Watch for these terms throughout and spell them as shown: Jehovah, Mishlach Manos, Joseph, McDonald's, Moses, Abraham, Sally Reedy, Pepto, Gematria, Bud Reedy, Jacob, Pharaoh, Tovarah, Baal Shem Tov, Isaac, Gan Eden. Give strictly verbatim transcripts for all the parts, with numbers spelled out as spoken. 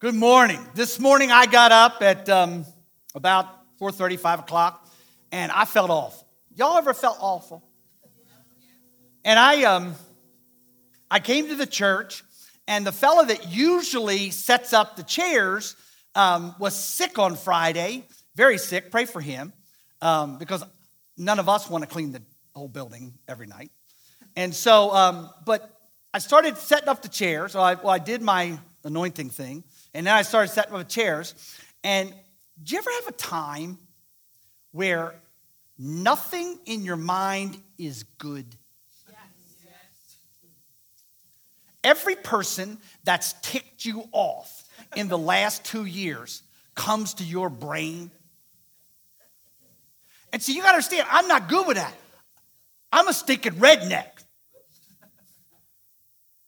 Good morning. This morning I got up at um, about four thirty, five o'clock, and I felt awful. Y'all ever felt awful? And I, um, I came to the church, and the fella that usually sets up the chairs um, was sick on Friday, very sick. Pray for him, um, because none of us want to clean the whole building every night. And so, um, but I started setting up the chairs. So I, well, I did my anointing thing. And then I started setting up chairs. And do you ever have a time where nothing in your mind is good? Yes. Yes. Every person that's ticked you off in the last two years comes to your brain. And so you got to understand, I'm not good with that. I'm a stinking redneck.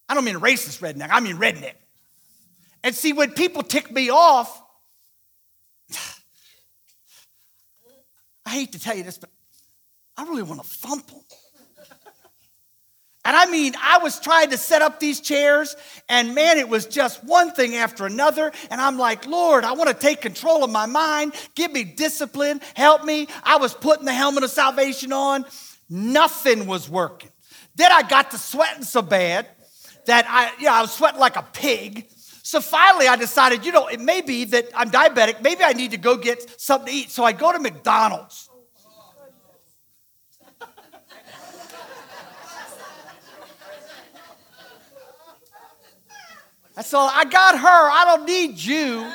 I don't mean a racist redneck. I mean redneck. And see, when people tick me off, I hate to tell you this, but I really want to thump them. And I mean, I was trying to set up these chairs, and man, it was just one thing after another. And I'm like, Lord, I want to take control of my mind. Give me discipline. Help me. I was putting the helmet of salvation on. Nothing was working. Then I got to sweating so bad that I, you know, I was sweating like a pig. So finally I decided, you know, it may be that I'm diabetic. Maybe I need to go get something to eat. So I go to McDonald's. That's all. I got her. I don't need you.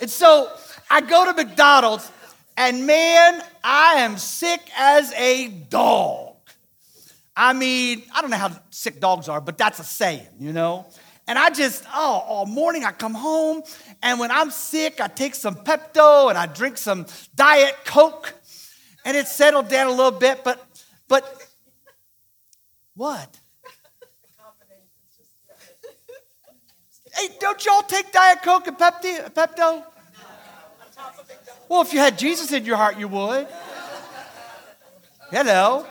And so I go to McDonald's, and man, I am sick as a dog. I mean, I don't know how sick dogs are, but that's a saying, you know? And I just, oh, all morning I come home, and when I'm sick, I take some Pepto, and I drink some Diet Coke, and it settled down a little bit, but, but what? Hey, don't y'all take Diet Coke and Pepti, Pepto? Well, if you had Jesus in your heart, you would. Hello.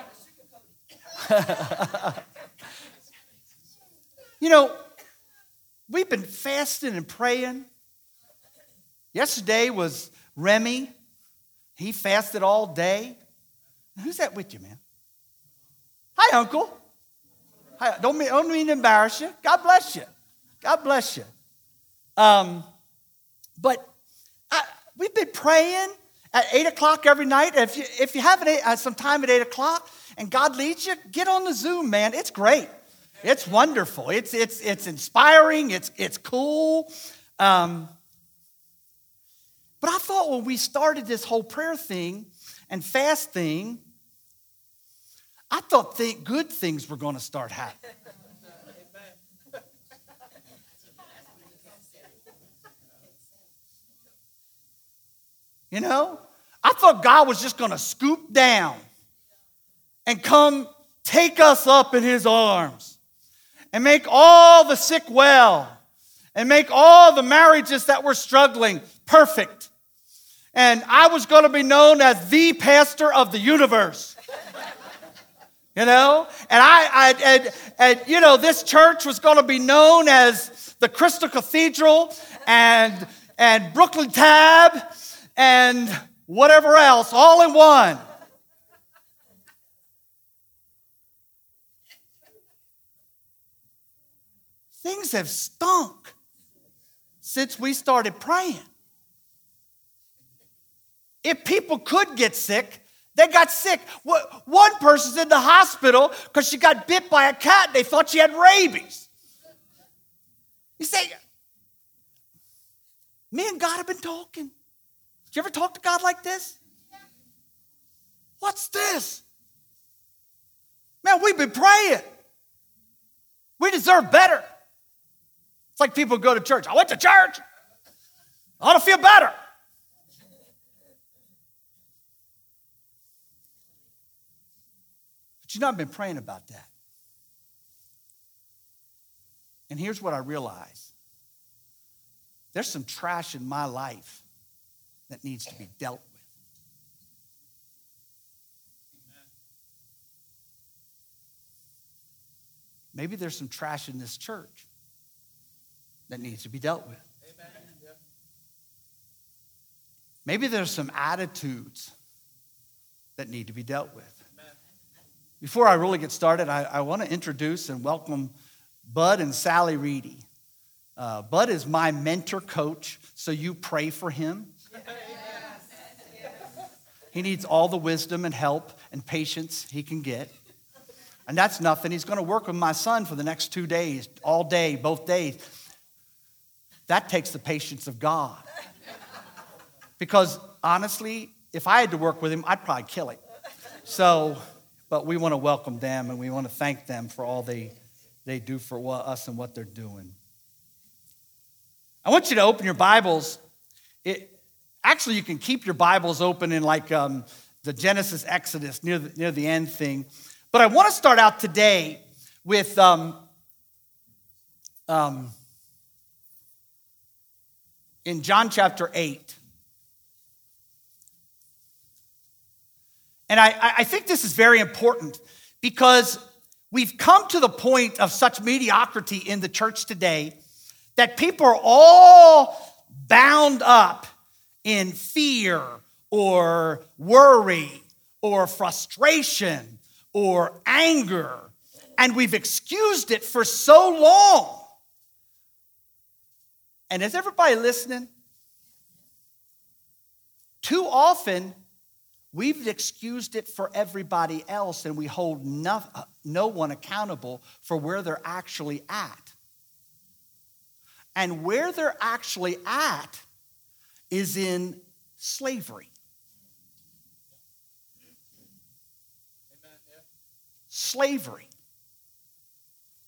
You know, we've been fasting and praying. Yesterday was Remy. He fasted all day. Who's that with you, man? Hi, Uncle. Hi, don't mean, don't mean to embarrass you. God bless you. God bless you. Um, but I, we've been praying at eight o'clock every night. And if you, if you have an eight, uh, some time at eight o'clock, and God leads you, get on the Zoom, man. It's great. It's wonderful. It's it's it's inspiring. It's it's cool. Um, but I thought when we started this whole prayer thing and fast thing, I thought th- good things were going to start happening. You know? I thought God was just going to scoop down and come take us up in his arms and make all the sick well and make all the marriages that were struggling perfect. And I was going to be known as the pastor of the universe. You know? And I, I and, and you know, this church was going to be known as the Crystal Cathedral and and Brooklyn Tab and whatever else, all in one. Things have stunk since we started praying. If people could get sick, they got sick. One person's in the hospital because she got bit by a cat and they thought she had rabies. You say, me and God have been talking. Did you ever talk to God like this? What's this? Man, we've been praying. We deserve better. It's like people go to church. I went to church. I ought to feel better. But you've not been praying about that. And here's what I realize. There's some trash in my life that needs to be dealt with. Maybe there's some trash in this church that needs to be dealt with. Amen. Maybe there's some attitudes that need to be dealt with. Amen. Before I really get started, I, I want to introduce and welcome Bud and Sally Reedy. Uh, Bud is my mentor coach, so you pray for him. Yes. Yes. He needs all the wisdom and help and patience he can get. And that's nothing. He's going to work with my son for the next two days, all day, both days. That takes the patience of God. Because honestly, if I had to work with him, I'd probably kill him. So, but we want to welcome them and we want to thank them for all they, they do for us and what they're doing. I want you to open your Bibles. It, actually, you can keep your Bibles open in like um, the Genesis, Exodus, near the, near the end thing. But I want to start out today with um, um, in John chapter eight. And I, I think this is very important because we've come to the point of such mediocrity in the church today that people are all bound up in fear or worry or frustration or anger, and we've excused it for so long. And is everybody listening? Too often, we've excused it for everybody else, and we hold no, no one accountable for where they're actually at. And where they're actually at is in slavery. Slavery.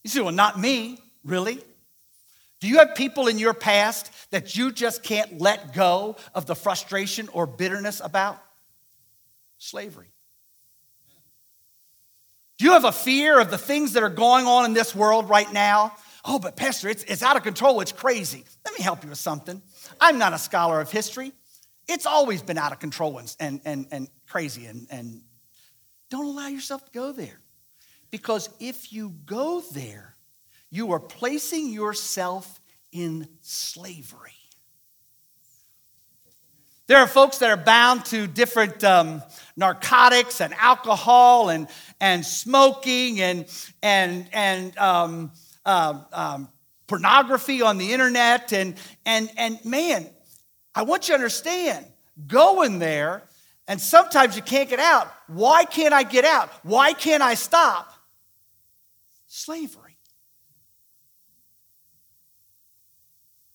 You say, well, not me, really? Do you have people in your past that you just can't let go of the frustration or bitterness about? Slavery. Do you have a fear of the things that are going on in this world right now? Oh, but Pastor, it's, it's out of control. It's crazy. Let me help you with something. I'm not a scholar of history. It's always been out of control and, and, and, and crazy. And, and don't allow yourself to go there. Because if you go there, you are placing yourself in slavery. There are folks that are bound to different um, narcotics and alcohol and and smoking and and and um, um, um, pornography on the internet and and and man, I want you to understand, going there, and sometimes you can't get out. Why can't I get out? Why can't I stop? Slavery.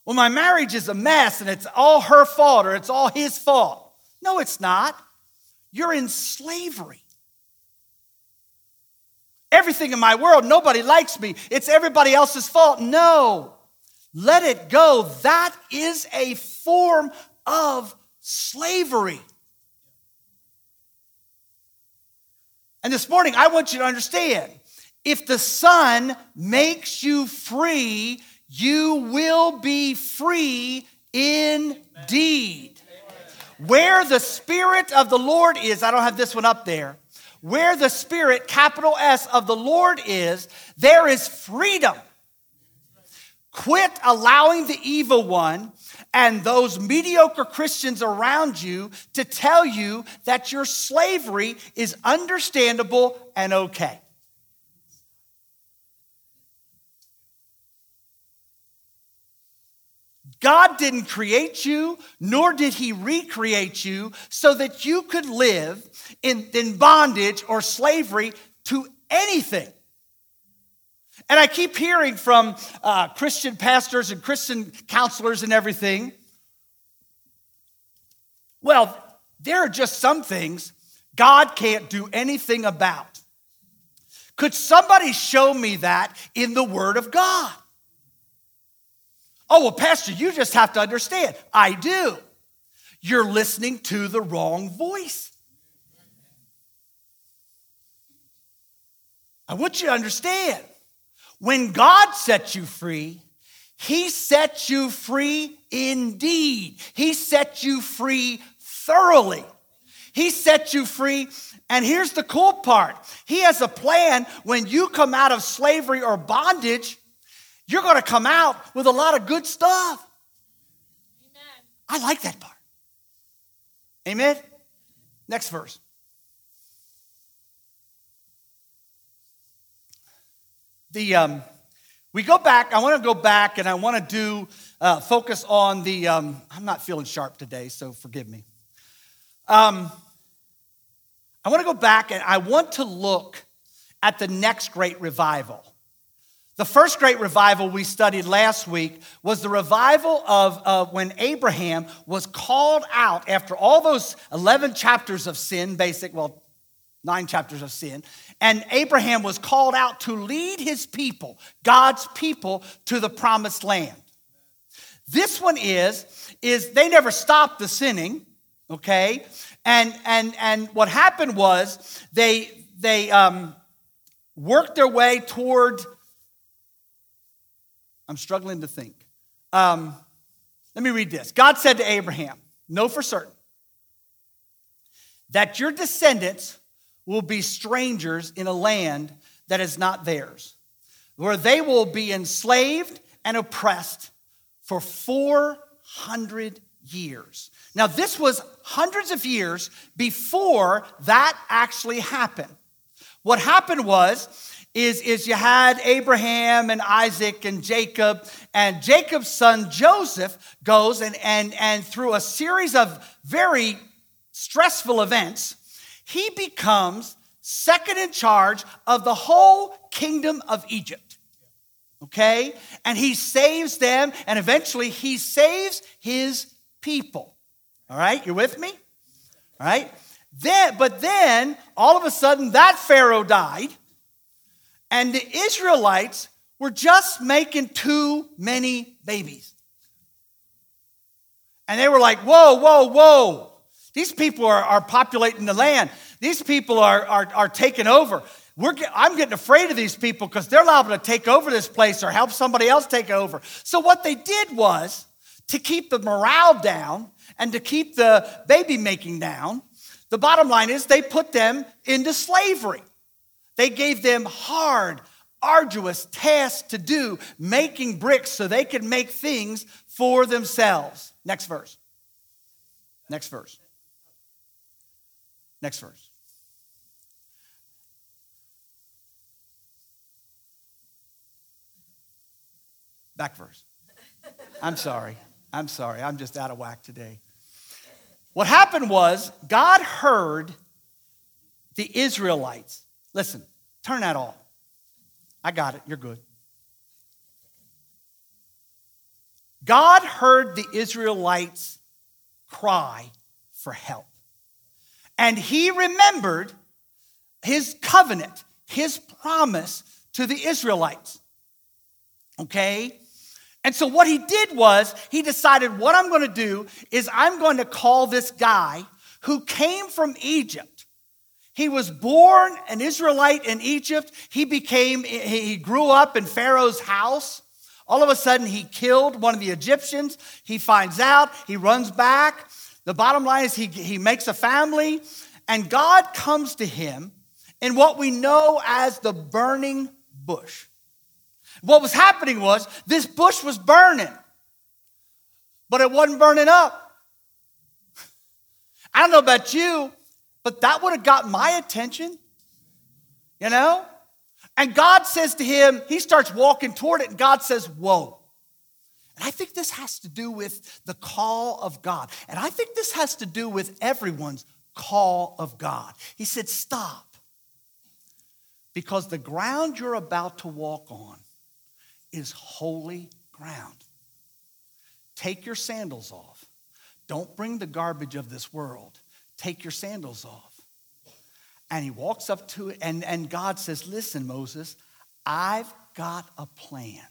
Well, my marriage is a mess and it's all her fault or it's all his fault. No, it's not. You're in slavery. Everything in my world, nobody likes me. It's everybody else's fault. No, let it go. That is a form of slavery. And this morning, I want you to understand, if the Son makes you free, you will be free indeed. Where the Spirit of the Lord is, I don't have this one up there. Where the Spirit, capital S, of the Lord is, there is freedom. Quit allowing the evil one and those mediocre Christians around you to tell you that your slavery is understandable and okay. God didn't create you, nor did he recreate you so that you could live in, in bondage or slavery to anything. And I keep hearing from uh, Christian pastors and Christian counselors and everything, well, there are just some things God can't do anything about. Could somebody show me that in the Word of God? Oh, well, Pastor, you just have to understand. I do. You're listening to the wrong voice. I want you to understand. When God set you free, he set you free indeed. He set you free thoroughly. He set you free, and here's the cool part. He has a plan when you come out of slavery or bondage. you're going to come out with a lot of good stuff. Amen. I like that part. Amen? Next verse. The um, we go back. I want to go back, and I want to do uh, focus on the. Um, I'm not feeling sharp today, so forgive me. Um, I want to go back, and I want to look at the next great revival. The first great revival we studied last week was the revival of uh, when Abraham was called out after all those eleven chapters of sin, basic, well, nine chapters of sin, and Abraham was called out to lead his people, God's people, to the promised land. This one is, is they never stopped the sinning, okay? And and and what happened was they they um, worked their way toward. I'm struggling to think. Um, let me read this. God said to Abraham, know for certain that your descendants will be strangers in a land that is not theirs, where they will be enslaved and oppressed for four hundred years. Now, this was hundreds of years before that actually happened. What happened was, Is, is you had Abraham and Isaac and Jacob, and Jacob's son Joseph goes and, and, and through a series of very stressful events, he becomes second in charge of the whole kingdom of Egypt, okay? And he saves them, and eventually he saves his people, all right? You're with me? All right? Then, but then, all of a sudden, that Pharaoh died, and the Israelites were just making too many babies. And they were like, whoa, whoa, whoa. These people are, are populating the land. These people are, are, are taking over. We're, I'm getting afraid of these people because they're liable to take over this place or help somebody else take over. So what they did was, to keep the morale down and to keep the baby making down, the bottom line is they put them into slavery. They gave them hard, arduous tasks to do, making bricks so they could make things for themselves. Next verse. Next verse. Next verse. Back verse. I'm sorry. I'm sorry. I'm just out of whack today. What happened was God heard the Israelites. Listen, turn that off. I got it. You're good. God heard the Israelites cry for help. And he remembered his covenant, his promise to the Israelites. Okay? And so what he did was he decided what I'm going to do is I'm going to call this guy who came from Egypt. He was born an Israelite in Egypt. He became, he grew up in Pharaoh's house. All of a sudden, he killed one of the Egyptians. He finds out. He runs back. The bottom line is he, he makes a family. And God comes to him in what we know as the burning bush. What was happening was this bush was burning, but it wasn't burning up. I don't know about you, but that would have got my attention, you know? And God says to him, he starts walking toward it, and God says, whoa. And I think this has to do with the call of God. And I think this has to do with everyone's call of God. He said, stop. Because the ground you're about to walk on is holy ground. Take your sandals off. Don't bring the garbage of this world. Take your sandals off. And he walks up to it, and, and God says, listen, Moses, I've got a plan.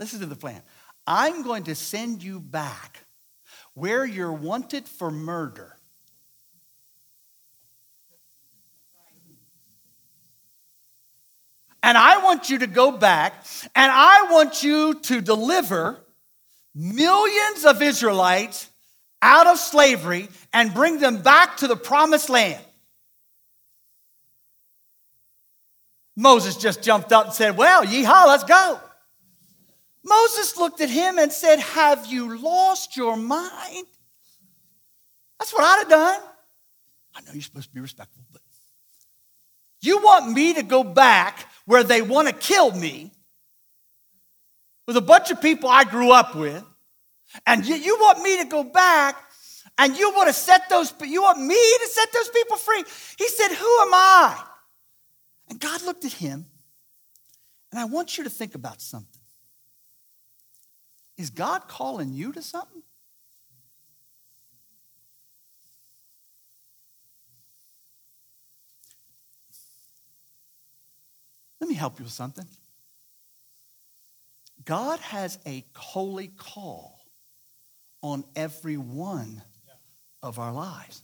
Listen to the plan. I'm going to send you back where you're wanted for murder. And I want you to go back, and I want you to deliver millions of Israelites out of slavery and bring them back to the promised land. Moses just jumped up and said, well, yeehaw, let's go. Moses looked at him and said, have you lost your mind? That's what I'd have done. I know you're supposed to be respectful, but you want me to go back where they want to kill me with a bunch of people I grew up with, and you, you want me to go back and you want to set those, you want me to set those people free. He said, who am I? And God looked at him, and I want you to think about something. Is God calling you to something? Let me help you with something. God has a holy call on every one of our lives.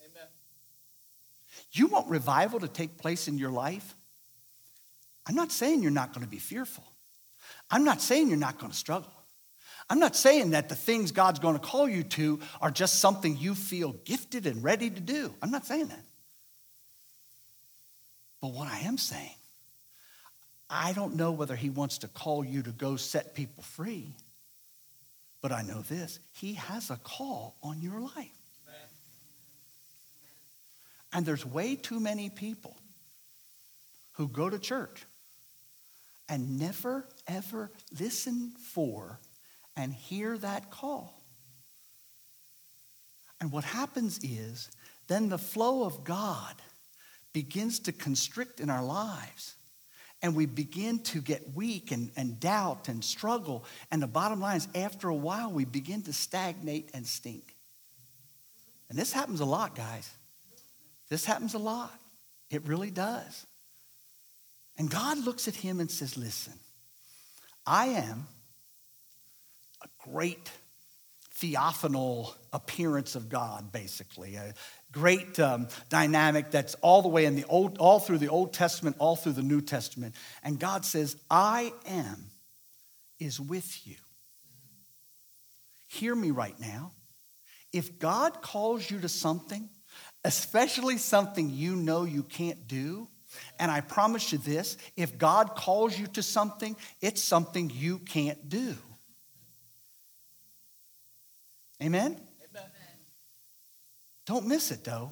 Amen. You want revival to take place in your life? I'm not saying you're not going to be fearful. I'm not saying you're not going to struggle. I'm not saying that the things God's going to call you to are just something you feel gifted and ready to do. I'm not saying that. But what I am saying, I don't know whether he wants to call you to go set people free, but I know this, he has a call on your life. Amen. And there's way too many people who go to church and never, ever listen for and hear that call. And what happens is then the flow of God begins to constrict in our lives, and we begin to get weak and, and doubt and struggle, and the bottom line is after a while we begin to stagnate and stink. And this happens a lot, guys. This happens a lot. It really does. And God looks at him and says, listen, I am a great theophanal appearance of God, basically, a great um, dynamic that's all the way in the old, all through the Old Testament, all through the New Testament. And God says, I am is with you. Hear me right now. If God calls you to something, especially something you know you can't do, and I promise you this, if God calls you to something, it's something you can't do. Amen? Amen? Don't miss it, though,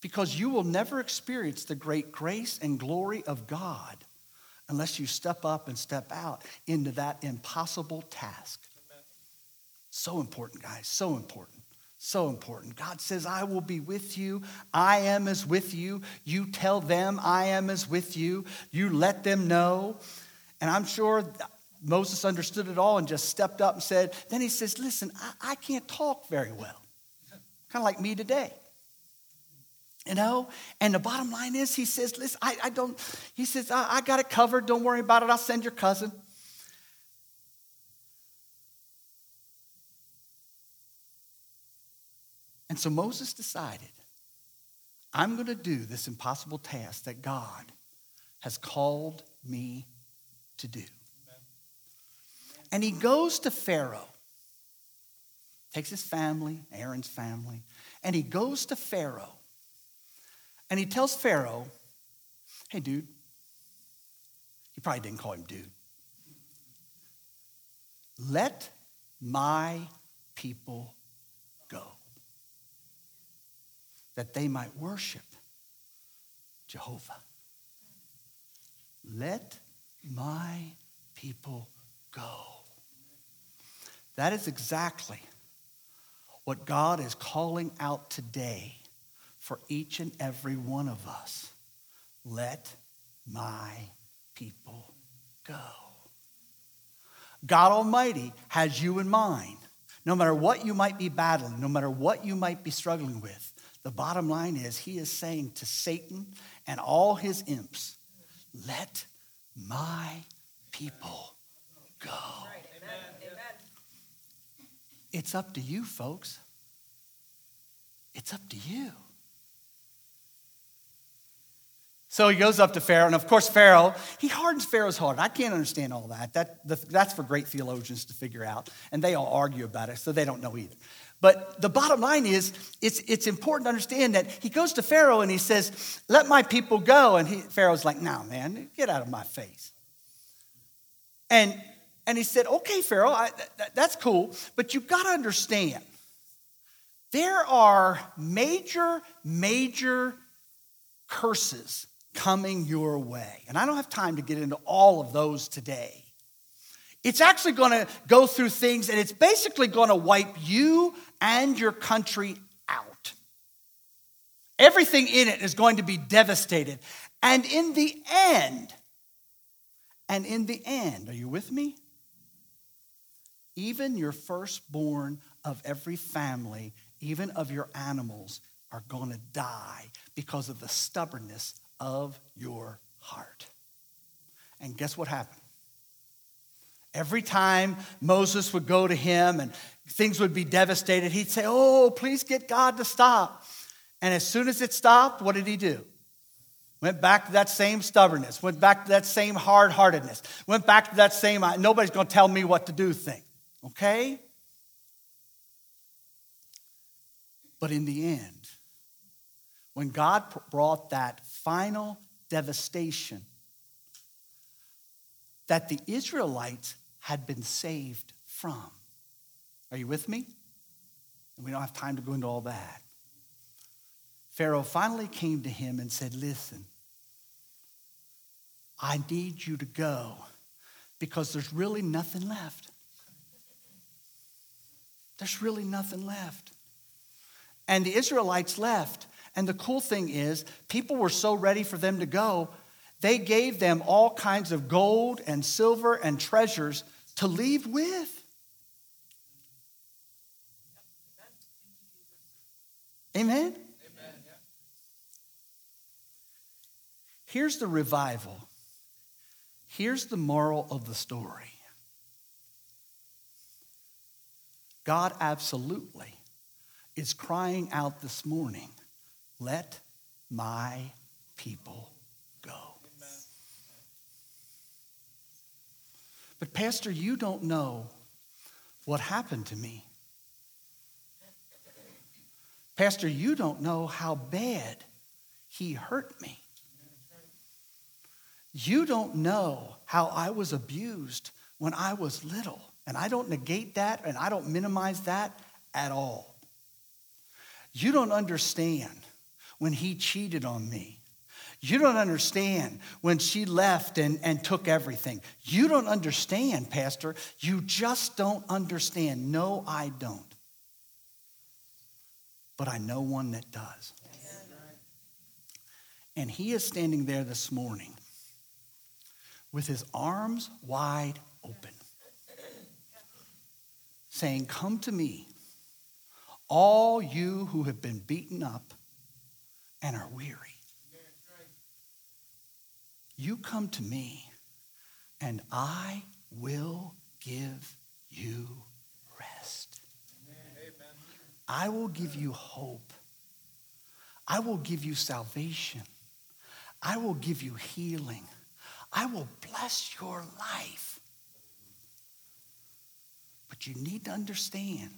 because you will never experience the great grace and glory of God unless you step up and step out into that impossible task. Amen. So important, guys, so important. So important. God says, I will be with you. I am as with you. You tell them I am as with you. You let them know. And I'm sure Moses understood it all and just stepped up and said, then he says, listen, I, I can't talk very well. Kind of like me today. You know? And the bottom line is he says, listen, I, I don't, he says, I, I got it covered. Don't worry about it. I'll send your cousin. And so Moses decided, I'm going to do this impossible task that God has called me to do. Amen. And he goes to Pharaoh, takes his family, Aaron's family, and he goes to Pharaoh. And he tells Pharaoh, hey, dude. He probably didn't call him dude. Let my people go, that they might worship Jehovah. Let my people go. That is exactly what God is calling out today for each and every one of us. Let my people go. God Almighty has you in mind. No matter what you might be battling, no matter what you might be struggling with, the bottom line is he is saying to Satan and all his imps, let my people go. Amen. It's up to you, folks. It's up to you. So he goes up to Pharaoh, and of course Pharaoh, he hardens Pharaoh's heart. I can't understand all that. That that's for great theologians to figure out, and they all argue about it, so they don't know either. But the bottom line is, it's, it's important to understand that he goes to Pharaoh and he says, let my people go. And he, Pharaoh's like, no, man, get out of my face. And and he said, okay, Pharaoh, I, th- that's cool. But you've got to understand, there are major, major curses coming your way. And I don't have time to get into all of those today. It's actually going to go through things, and it's basically going to wipe you and your country out. Everything in it is going to be devastated. And in the end, and in the end, are you with me? Even your firstborn of every family, even of your animals, are going to die because of the stubbornness of your heart. And guess what happened? Every time Moses would go to him and things would be devastated, he'd say, oh, please get God to stop. And as soon as it stopped, what did he do? Went back to that same stubbornness, went back to that same hard-heartedness, went back to that same, nobody's going to tell me what to do thing, okay? But in the end, when God brought that final devastation, that the Israelites had been saved from. Are you with me? And we don't have time to go into all that. Pharaoh finally came to him and said, listen, I need you to go because there's really nothing left. There's really nothing left. And the Israelites left. And the cool thing is, people were so ready for them to go, they gave them all kinds of gold and silver and treasures to leave with. Amen? Amen. Here's the revival. Here's the moral of the story. God absolutely is crying out this morning, let my people go. But Pastor, you don't know what happened to me. Pastor, you don't know how bad he hurt me. You don't know how I was abused when I was little. And I don't negate that, and I don't minimize that at all. You don't understand when he cheated on me. You don't understand when she left and, and took everything. You don't understand, Pastor. You just don't understand. No, I don't. But I know one that does. Yes. And he is standing there this morning with his arms wide open, saying, come to me, all you who have been beaten up and are weary. You come to me, and I will give you rest. Amen. I will give you hope. I will give you salvation. I will give you healing. I will bless your life. But you need to understand.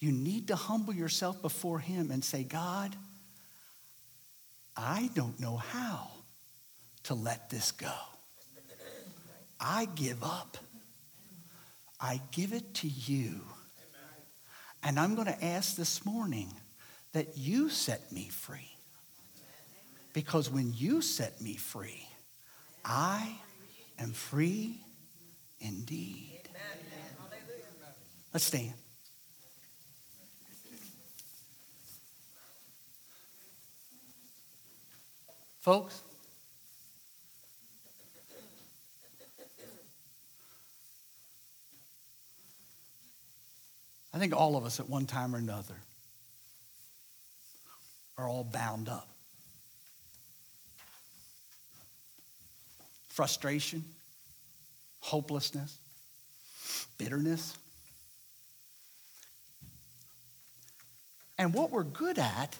You need to humble yourself before him and say, God, I don't know how to let this go. I give up. I give it to you. And I'm going to ask this morning that you set me free. Because when you set me free, I am free indeed. Let's stand. Folks, I think all of us at one time or another are all bound up. Frustration, hopelessness, bitterness. And what we're good at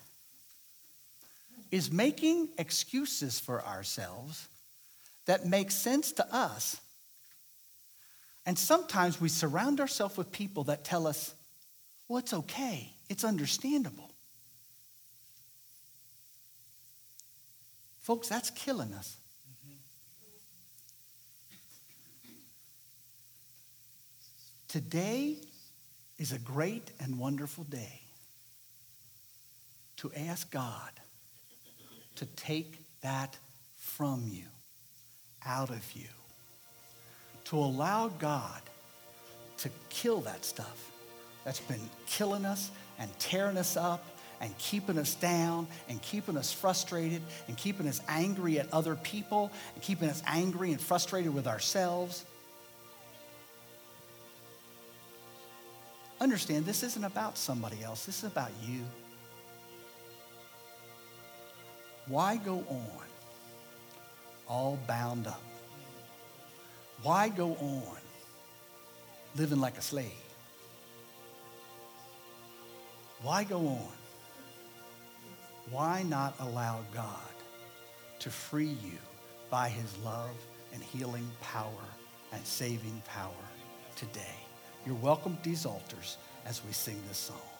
is making excuses for ourselves that make sense to us. And sometimes we surround ourselves with people that tell us Well, it's okay. It's understandable. Folks, that's killing us. Today is a great and wonderful day to ask God to take that from you, out of you, to allow God to kill that stuff that's been killing us and tearing us up and keeping us down and keeping us frustrated and keeping us angry at other people and keeping us angry and frustrated with ourselves. Understand, this isn't about somebody else. This is about you. Why go on all bound up? Why go on living like a slave? Why go on? Why not allow God to free you by his love and healing power and saving power today? You're welcome to these altars as we sing this song.